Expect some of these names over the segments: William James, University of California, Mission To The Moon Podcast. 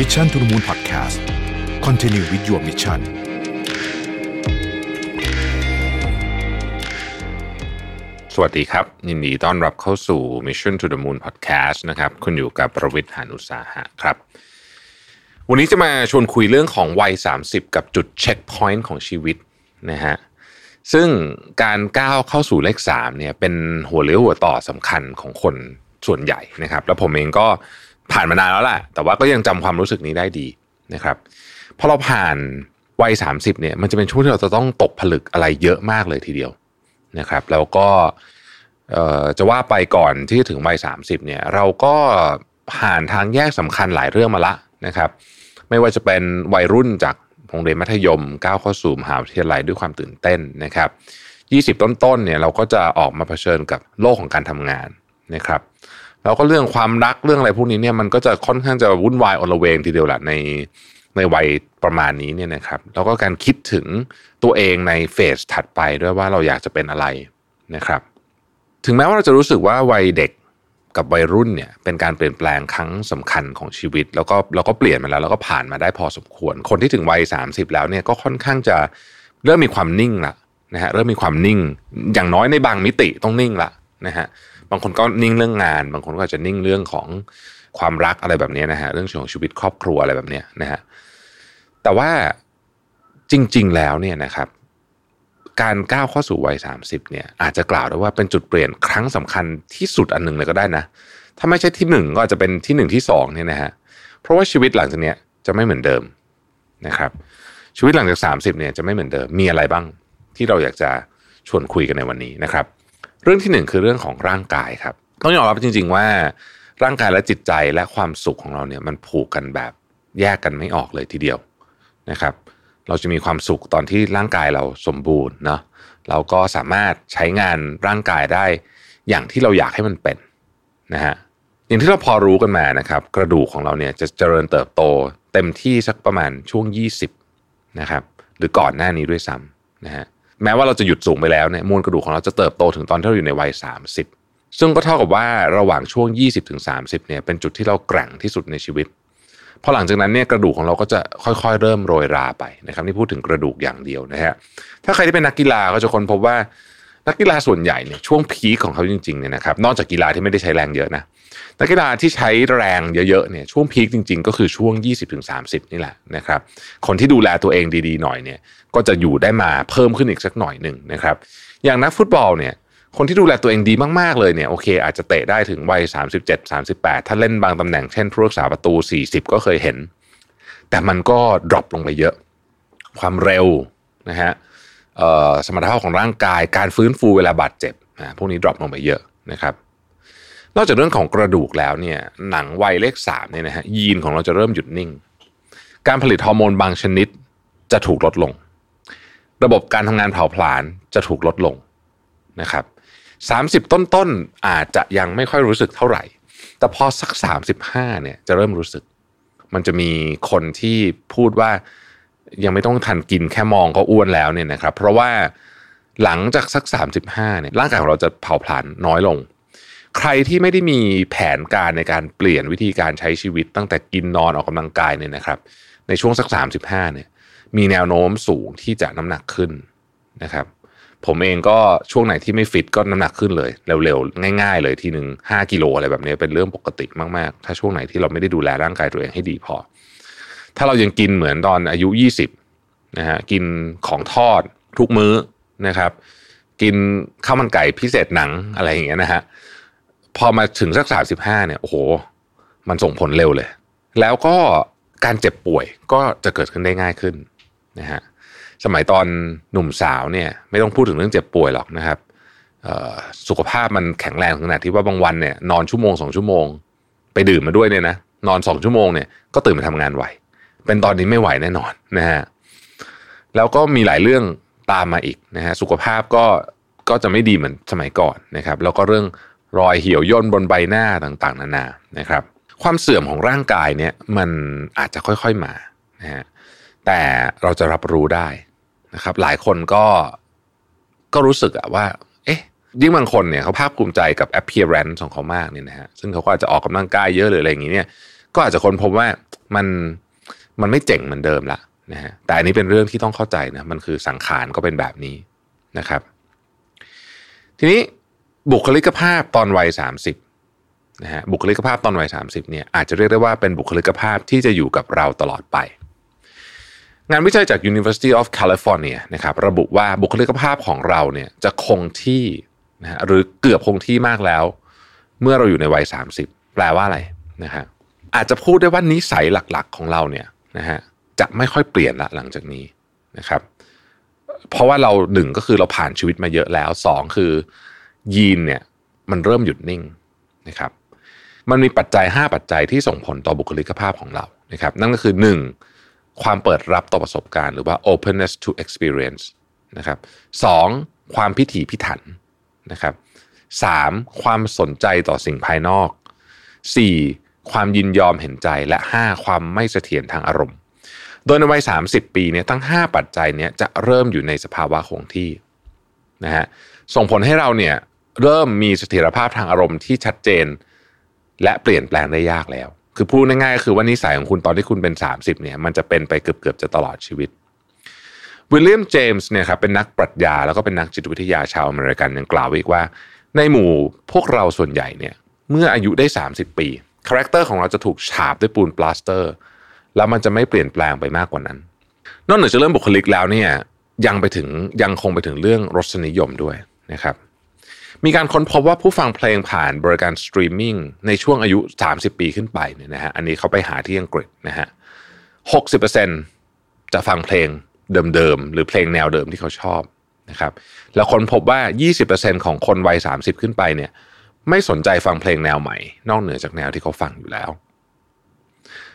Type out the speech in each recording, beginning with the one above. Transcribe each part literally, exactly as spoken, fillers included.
Mission To The Moon Podcast Continue with your mission สวัสดีครับยินดีต้อนรับเข้าสู่ Mission To The Moon Podcast นะครับคุณอยู่กับประวิทย์ หาญอุตสาหะครับวันนี้จะมาชวนคุยเรื่องของวัยสามสิบกับจุดเช็คพอยต์ของชีวิตนะฮะซึ่งการก้าวเข้าสู่เลขสามเนี่ยเป็นหัวเลี้ยวหัวต่อสำคัญของคนส่วนใหญ่นะครับแล้วผมเองก็ผ่านมานานแล้วแหละแต่ว่าก็ยังจำความรู้สึกนี้ได้ดีนะครับพอเราผ่านวัยสามสิบเนี่ยมันจะเป็นช่วงที่เราจะต้องตกผลึกอะไรเยอะมากเลยทีเดียวนะครับแล้วก็จะว่าไปก่อนที่ถึงวัยสามสิบเนี่ยเราก็ผ่านทางแยกสำคัญหลายเรื่องมาละนะครับไม่ว่าจะเป็นวัยรุ่นจากโรงเรียนมัธยมก้าวเข้าสู่มหาวิทยาลัยด้วยความตื่นเต้นนะครับยี่สิบต้นๆเนี่ยเราก็จะออกมาเผชิญกับโลกของการทำงานนะครับแล้วก็เรื่องความรักเรื่องอะไรพวกนี้เนี่ยมันก็จะค่อนข้างจะวุ่นวายอลเวงทีเดียวแหละในในวัยประมาณนี้เนี่ยนะครับแล้วก็การคิดถึงตัวเองในเฟสถัดไปด้วยว่าเราอยากจะเป็นอะไรนะครับถึงแม้ว่าเราจะรู้สึกว่าวัยเด็กกับวัยรุ่นเนี่ยเป็นการเปลี่ยนแปลงครั้งสำคัญของชีวิตแล้วก็เราก็เปลี่ยนมาแล้วแล้วก็ผ่านมาได้พอสมควรคนที่ถึงวัยสามสิบแล้วเนี่ยก็ค่อนข้างจะเริ่มมีความนิ่งละนะฮะเริ่มมีความนิ่งอย่างน้อยในบางมิติต้องนิ่งละนะฮะบางคนก็นิ่งเรื่องงานบางคนก็จะนิ่งเรื่องของความรักอะไรแบบนี้นะฮะเรื่องของชีวิตครอบครัวอะไรแบบนี้นะฮะแต่ว่าจริงๆแล้วเนี่ยนะครับการก้าวเข้าสู่วัยสามสิบเนี่ยอาจจะกล่าวได้ว่าเป็นจุดเปลี่ยนครั้งสำคัญที่สุดอันหนึ่งเลยก็ได้นะถ้าไม่ใช่ที่หนึ่งก็อาจจะเป็นที่หนึ่งที่สองเนี่ยนะฮะเพราะว่าชีวิตหลังจากเนี้ยจะไม่เหมือนเดิมนะครับชีวิตหลังจากสามสิบเนี่ยจะไม่เหมือนเดิมมีอะไรบ้างที่เราอยากจะชวนคุยกันในวันนี้นะครับเรื่องที่หนึ่งคือเรื่องของร่างกายครับต้องยอมรับจริงๆว่าร่างกายและจิตใจและความสุขของเราเนี่ยมันผูกกันแบบแยกกันไม่ออกเลยทีเดียวนะครับเราจะมีความสุขตอนที่ร่างกายเราสมบูรณ์เนาะเราก็สามารถใช้งานร่างกายได้อย่างที่เราอยากให้มันเป็นนะฮะอย่างที่เราพอรู้กันมานะครับกระดูกของเราเนี่ยจะเจริญเติบโตเต็มที่สักประมาณช่วงยี่สิบนะครับหรือก่อนหน้านี้ด้วยซ้ำนะฮะแม้ว่าเราจะหยุดสูงไปแล้วเนี่ยมวลกระดูกของเราจะเติบโตถึงตอนที่เราอยู่ในวัยสามสิบซึ่งก็เท่ากับว่าระหว่างช่วงยี่สิบถึงสามสิบเนี่ยเป็นจุดที่เราแกร่งที่สุดในชีวิตพอหลังจากนั้นเนี่ยกระดูกของเราก็จะค่อยๆเริ่มโรยราไปนะครับนี่พูดถึงกระดูกอย่างเดียวนะฮะถ้าใครที่เป็นนักกีฬาก็จะค้นพบว่านักกีฬาส่วนใหญ่เนี่ยช่วงพีคของเขาจริงๆเนี่ยนะครับนอกจากกีฬาที่ไม่ได้ใช้แรงเยอะนะนักกีฬาที่ใช้แรงเยอะๆเนี่ยช่วงพีคจริงๆก็คือช่วง ยี่สิบถึงสามสิบ นี่แหละนะครับคนที่ดูแลตัวเองดีๆหน่อยเนี่ยก็จะอยู่ได้มาเพิ่มขึ้นอีกสักหน่อยนึงนะครับอย่างนักฟุตบอลเนี่ยคนที่ดูแลตัวเองดีมากๆเลยเนี่ยโอเคอาจจะเตะได้ถึงวัยสามสิบเจ็ด สามสิบแปดถ้าเล่นบางตำแหน่งเช่นผู้รักษาประตูสี่สิบก็เคยเห็นแต่มันก็ดรอปลงไปเยอะความเร็วนะฮะเอ่อสมรรถภาพของร่างกายการฟื้นฟูเวลาบาดเจ็บอ่าพวกนี้ดรอปลงไปเยอะนะครับนอกจากเรื่องของกระดูกแล้วเนี่ยหนังวัยเลขสามเนี่ยนะฮะยีนของเราจะเริ่มหยุดนิ่งการผลิตฮอร์โมนบางชนิดจะถูกลดลงระบบการทำงานเผาผลาญจะถูกลดลงนะครับสามสิบต้นๆอาจจะยังไม่ค่อยรู้สึกเท่าไหร่แต่พอสักสามสิบห้าเนี่ยจะเริ่มรู้สึกมันจะมีคนที่พูดว่ายังไม่ต้องทันกินแค่มองก็อ้วนแล้วเนี่ยนะครับเพราะว่าหลังจากสักสามสิบห้าเนี่ยร่างกายของเราจะเผาผลาญน้อยลงใครที่ไม่ได้มีแผนการในการเปลี่ยนวิธีการใช้ชีวิตตั้งแต่กินนอนออกกำลังกายเนี่ยนะครับในช่วงสักสามสิบห้าเนี่ยมีแนวโน้มสูงที่จะน้ำหนักขึ้นนะครับผมเองก็ช่วงไหนที่ไม่ฟิตก็น้ำหนักขึ้นเลยเร็วๆง่ายๆเลยทีนึงห้ากิโลอะไรแบบนี้เป็นเรื่องปกติมากๆถ้าช่วงไหนที่เราไม่ได้ดูแลร่างกายตัวเองให้ดีพอถ้าเรายังกินเหมือนตอนอายุยี่สิบนะฮะกินของทอดทุกมื้อนะครับกินข้าวมันไก่พิเศษหนังอะไรอย่างเงี้ยนะฮะพอมาถึงสักสามสิบห้าเนี่ยโอ้โหมันส่งผลเร็วเลยแล้วก็การเจ็บป่วยก็จะเกิดขึ้นได้ง่ายขึ้นนะฮะสมัยตอนหนุ่มสาวเนี่ยไม่ต้องพูดถึงเรื่องเจ็บป่วยหรอกนะครับสุขภาพมันแข็งแรงขนาดที่ว่าบางวันเนี่ยนอนชั่วโมงสองชั่วโมงไปดื่มมาด้วยเนี่ยนะนอนสองชั่วโมงเนี่ยก็ตื่นมาทำงานไหวเป็นตอนนี้ไม่ไหวแน่นอนนะฮะแล้วก็มีหลายเรื่องตามมาอีกนะฮะสุขภาพก็ก็จะไม่ดีเหมือนสมัยก่อนนะครับแล้วก็เรื่องรอยเหี่ยวย่นบนใบหน้าต่างๆนานานะครับความเสื่อมของร่างกายเนี่ยมันอาจจะค่อยๆมานะฮะแต่เราจะรับรู้ได้นะครับหลายคนก็ก็รู้สึกอะว่าเอ๊ะยิ่งบางคนเนี่ยเขาภาคภูมิใจกับ appearance ของเขามากเนี่ยนะฮะซึ่งเขาก็อาจจะออกกำลังกายเยอะหรืออะไรอย่างงี้เนี่ยก็อาจจะคนพบว่า มันมันไม่เจ๋งเหมือนเดิมละนะฮะแต่อันนี้เป็นเรื่องที่ต้องเข้าใจนะมันคือสังขารก็เป็นแบบนี้นะครับทีนี้บุคลิกภาพตอนวัยสามสิบนะฮะบุคลิกภาพตอนวัยสามสิบเนี่ยอาจจะเรียกได้ว่าเป็นบุคลิกภาพที่จะอยู่กับเราตลอดไปงานวิจัยจาก University of California นะครับระบุว่าบุคลิกภาพของเราเนี่ยจะคงที่นะฮะหรือเกือบคงที่มากแล้วเมื่อเราอยู่ในวัยสามสิบแปลว่าอะไรนะฮะอาจจะพูดได้ว่านิสัยหลักๆของเราเนี่ยนะฮะจะไม่ค่อยเปลี่ยนละหลังจากนี้นะครับเพราะว่าเราหนึ่งก็คือเราผ่านชีวิตมาเยอะแล้วสองคือยีนเนี่ยมันเริ่มหยุดนิ่งนะครับมันมีปัจจัยห้าปัจจัยที่ส่งผลต่อบุคลิกภาพของเรานะครับนั่นก็คือหนึ่งความเปิดรับต่อประสบการณ์หรือว่า openness to experience นะครับสองความพิถีพิถันนะครับสามความสนใจต่อสิ่งภายนอกสี่ความยินยอมเห็นใจและห้าความไม่เสถียรทางอารมณ์โดยในวัยสามสิบปีเนี่ยทั้งห้าปัจจัยเนี่ยจะเริ่มอยู่ในสภาวะคงที่นะฮะส่งผลให้เราเนี่ยเริ่มมีเสถียรภาพทางอารมณ์ที่ชัดเจนและเปลี่ยนแปลงได้ยากแล้วคือพูดง่ายๆก็คือว่านิสัยของคุณตอนที่คุณเป็นสามสิบเนี่ยมันจะเป็นไปเกือบๆจะตลอดชีวิตวิลเลียมเจมส์เนี่ยครับเป็นนักปรัชญาแล้วก็เป็นนักจิตวิทยาชาวอเมริกันยังกล่าวอีกว่าในหมู่พวกเราส่วนใหญ่เนี่ยเมื่ออายุได้สามสิบปีคาแรคเตอร์ของเราจะถูกฉาบด้วยปูนปลาสเตอร์แล้วมันจะไม่เปลี่ยนแปลงไปมากกว่านั้นนอกจากเรื่องบุคลิกแล้วเนี่ยยังไปถึงยังคงไปถึงเรื่องรสนิยมด้วยนะครับมีการค้นพบว่าผู้ฟังเพลงผ่านบริการสตรีมมิ่งในช่วงอายุสามสิบปีขึ้นไปเนี่ยนะฮะอันนี้เขาไปหาที่อังกฤษนะฮะ หกสิบเปอร์เซ็นต์ จะฟังเพลงเดิมๆหรือเพลงแนวเดิมที่เขาชอบนะครับแล้วค้นพบว่า ยี่สิบเปอร์เซ็นต์ ของคนวัยสามสิบขึ้นไปเนี่ยไม่สนใจฟังเพลงแนวใหม่นอกเหนือจากแนวที่เขาฟังอยู่แล้ว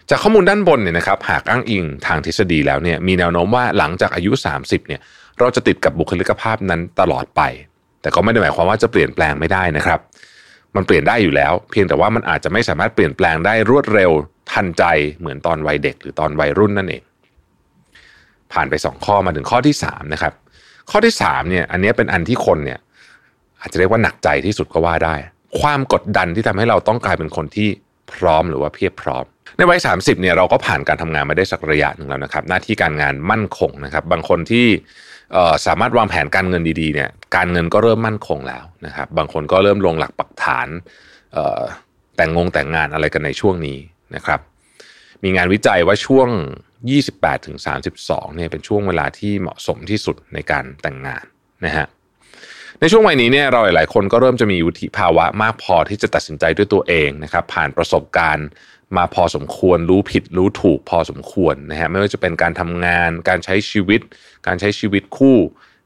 จากข้อมูลด้านบนเนี่ยนะครับหากอ้างอิงทางทฤษฎีแล้วเนี่ยมีแนวโน้มว่าหลังจากอายุสามสิบเนี่ยเราจะติดกับบุคลิกภาพนั้นตลอดไปแต่ก็ไม่ได้หมายความว่าจะเปลี่ยนแปลงไม่ได้นะครับมันเปลี่ยนได้อยู่แล้วเพียงแต่ว่ามันอาจจะไม่สามารถเปลี่ยนแปลงได้รวดเร็วทันใจเหมือนตอนวัยเด็กหรือตอนวัยรุ่นนั่นเองผ่านไปสองข้อมาถึงข้อที่สามนะครับข้อที่สามเนี่ยอันนี้เป็นอันที่คนเนี่ยอาจจะเรียกว่าหนักใจที่สุดก็ว่าได้ความกดดันที่ทำให้เราต้องกลายเป็นคนที่พร้อมหรือว่าเพียบพร้อมในวัยสามสิบเนี่ยเราก็ผ่านการทำงานมาได้สักระยะหนึ่งแล้วนะครับหน้าที่การงานมั่นคงนะครับบางคนที่สามารถวางแผนการเงินดีๆเนี่ยการเงินก็เริ่มมั่นคงแล้วนะครับบางคนก็เริ่มลงหลักปักฐานแต่งงงแต่งงานอะไรกันในช่วงนี้นะครับมีงานวิจัยว่าช่วง ยี่สิบแปดถึงสามสิบสอง เนี่ยเป็นช่วงเวลาที่เหมาะสมที่สุดในการแต่งงานนะฮะในช่วงวัยนี้เนี่ยเราหลายๆคนก็เริ่มจะมีวุฒิภาวะมากพอที่จะตัดสินใจด้วยตัวเองนะครับผ่านประสบการณ์มาพอสมควรรู้ผิดรู้ถูกพอสมควรนะฮะไม่ว่าจะเป็นการทำงานการใช้ชีวิตการใช้ชีวิตคู่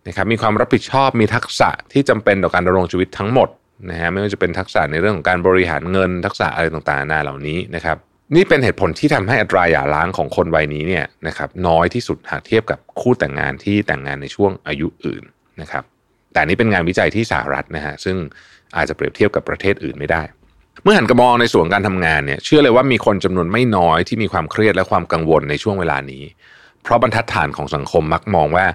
นะครับมีความรับผิดชอบมีทักษะที่จำเป็นต่อการดำรงชีวิตทั้งหมดนะฮะไม่ว่าจะเป็นทักษะในเรื่องของการบริหารเงินทักษะอะไรต่างๆนานาเหล่านี้นะครับนี่เป็นเหตุผลที่ทำให้อัตราหย่าร้างของคนวัยนี้เนี่ยนะครับน้อยที่สุดหากเทียบกับคู่แต่งงานที่แต่งงานในช่วงอายุอื่นนะครับแต่นี่เป็นงานวิจัยที่สหรัฐนะฮะซึ่งอาจจะเปรียบเทียบกับประเทศอื่นไม่ได้เมื่อหันกระมองในส่วนการทำงานเนี่ยเชื่อเลยว่ามีคนจำนวนไม่น้อยที่มีความเครียดและความกังวลในช่วงเวลานี้เพราะบรรทัดฐานของสังคมมักมองว่า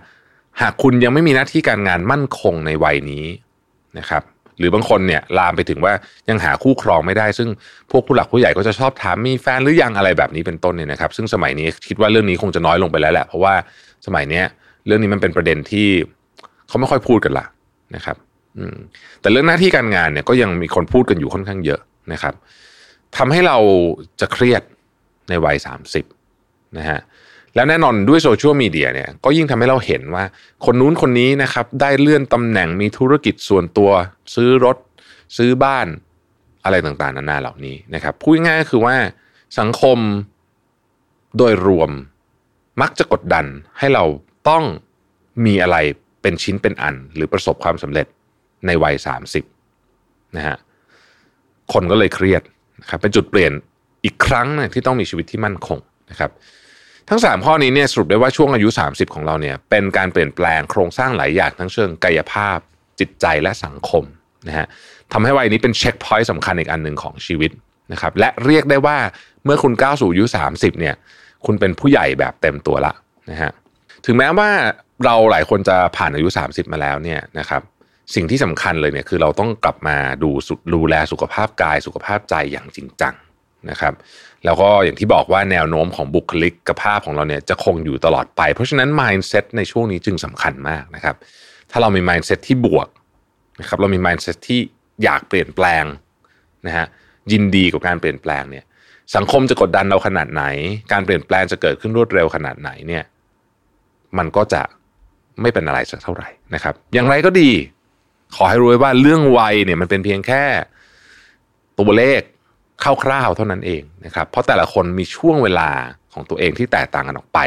หากคุณยังไม่มีหน้าที่การงานมั่นคงในวัยนี้นะครับหรือบางคนเนี่ยลามไปถึงว่ายังหาคู่ครองไม่ได้ซึ่งพวกผู้หลักผู้ใหญ่ก็จะชอบถามมีแฟนหรือยังอะไรแบบนี้เป็นต้นเนี่ยนะครับซึ่งสมัยนี้คิดว่าเรื่องนี้คงจะน้อยลงไปแล้วแหละเพราะว่าสมัยนี้เรื่องนี้มันเป็นประเด็นที่เขาไม่ค่อยพูดกันละนะครับแต่เรื่องหน้าที่การงานเนี่ยก็ยังมีคนพูดกันอยู่ค่อนข้างเยอะนะครับทำให้เราจะเครียดในวัยสามสิบนะฮะแล้วแน่นอนด้วยโซเชียลมีเดียเนี่ยก็ยิ่งทำให้เราเห็นว่าคนนู้นคนนี้นะครับได้เลื่อนตำแหน่งมีธุรกิจส่วนตัวซื้อรถซื้อบ้านอะไรต่างๆนานาเหล่านี้นะครับพูดง่ายๆคือว่าสังคมโดยรวมมักจะกดดันให้เราต้องมีอะไรเป็นชิ้นเป็นอันหรือประสบความสำเร็จในวัยสามสิบนะฮะคนก็เลยเครียดนะครับเป็นจุดเปลี่ยนอีกครั้งนึงที่ต้องมีชีวิตที่มั่นคงนะครับทั้งสามข้อนี้เนี่ยสรุปได้ว่าช่วงอายุสามสิบของเราเนี่ยเป็นการเปลี่ยนแปลงโครงสร้างหลายอย่างทั้งเชิงกายภาพจิตใจและสังคมนะฮะทำให้วัยนี้เป็นเช็คพอยต์สำคัญอีกอันหนึ่งของชีวิตนะครับและเรียกได้ว่าเมื่อคุณก้าวสู่อายุสามสิบเนี่ยคุณเป็นผู้ใหญ่แบบเต็มตัวละนะฮะถึงแม้ว่าเราหลายคนจะผ่านอายุสามสิบมาแล้วเนี่ยนะครับสิ่งที่สำคัญเลยเนี่ยคือเราต้องกลับมาดูดูแลสุขภาพกายสุขภาพใจอย่างจริงจัง นะครับแล้วก็อย่างที่บอกว่าแนวโน้มของบุคลิกภาพของเราเนี่ยจะคงอยู่ตลอดไปเพราะฉะนั้น mindset ในช่วงนี้จึงสำคัญมากนะครับถ้าเรามี mindset ที่บวกนะครับเรามี mindset ที่อยากเปลี่ยนแปลงนะฮะยินดีกับการเปลี่ยนแปลงเนี่ยสังคมจะกดดันเราขนาดไหนการเปลี่ยนแปลงจะเกิดขึ้นรวดเร็วขนาดไหนเนี่ยมันก็จะไม่เป็นอะไรสักเท่าไหร่นะครับอย่างไรก็ดีขอให้รู้ไว้ว่าเรื่องวัยเนี่ยมันเป็นเพียงแค่ตัวเลขคร่าวๆเท่านั้นเองนะครับเพราะแต่ละคนมีช่วงเวลาของตัวเองที่แตกต่างกันออกไป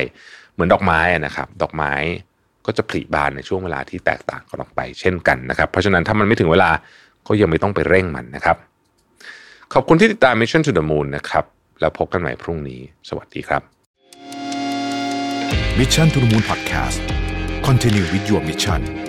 เหมือนดอกไม้นะครับดอกไม้ก็จะผลิบานในช่วงเวลาที่แตกต่างกันออกไปเช่นกันนะครับเพราะฉะนั้นถ้ามันไม่ถึงเวลาก็ยังไม่ต้องไปเร่งมันนะครับขอบคุณที่ติดตาม Mission to the Moon นะครับแล้วพบกันใหม่พรุ่งนี้สวัสดีครับ Mission to the Moon Podcast Continue with your mission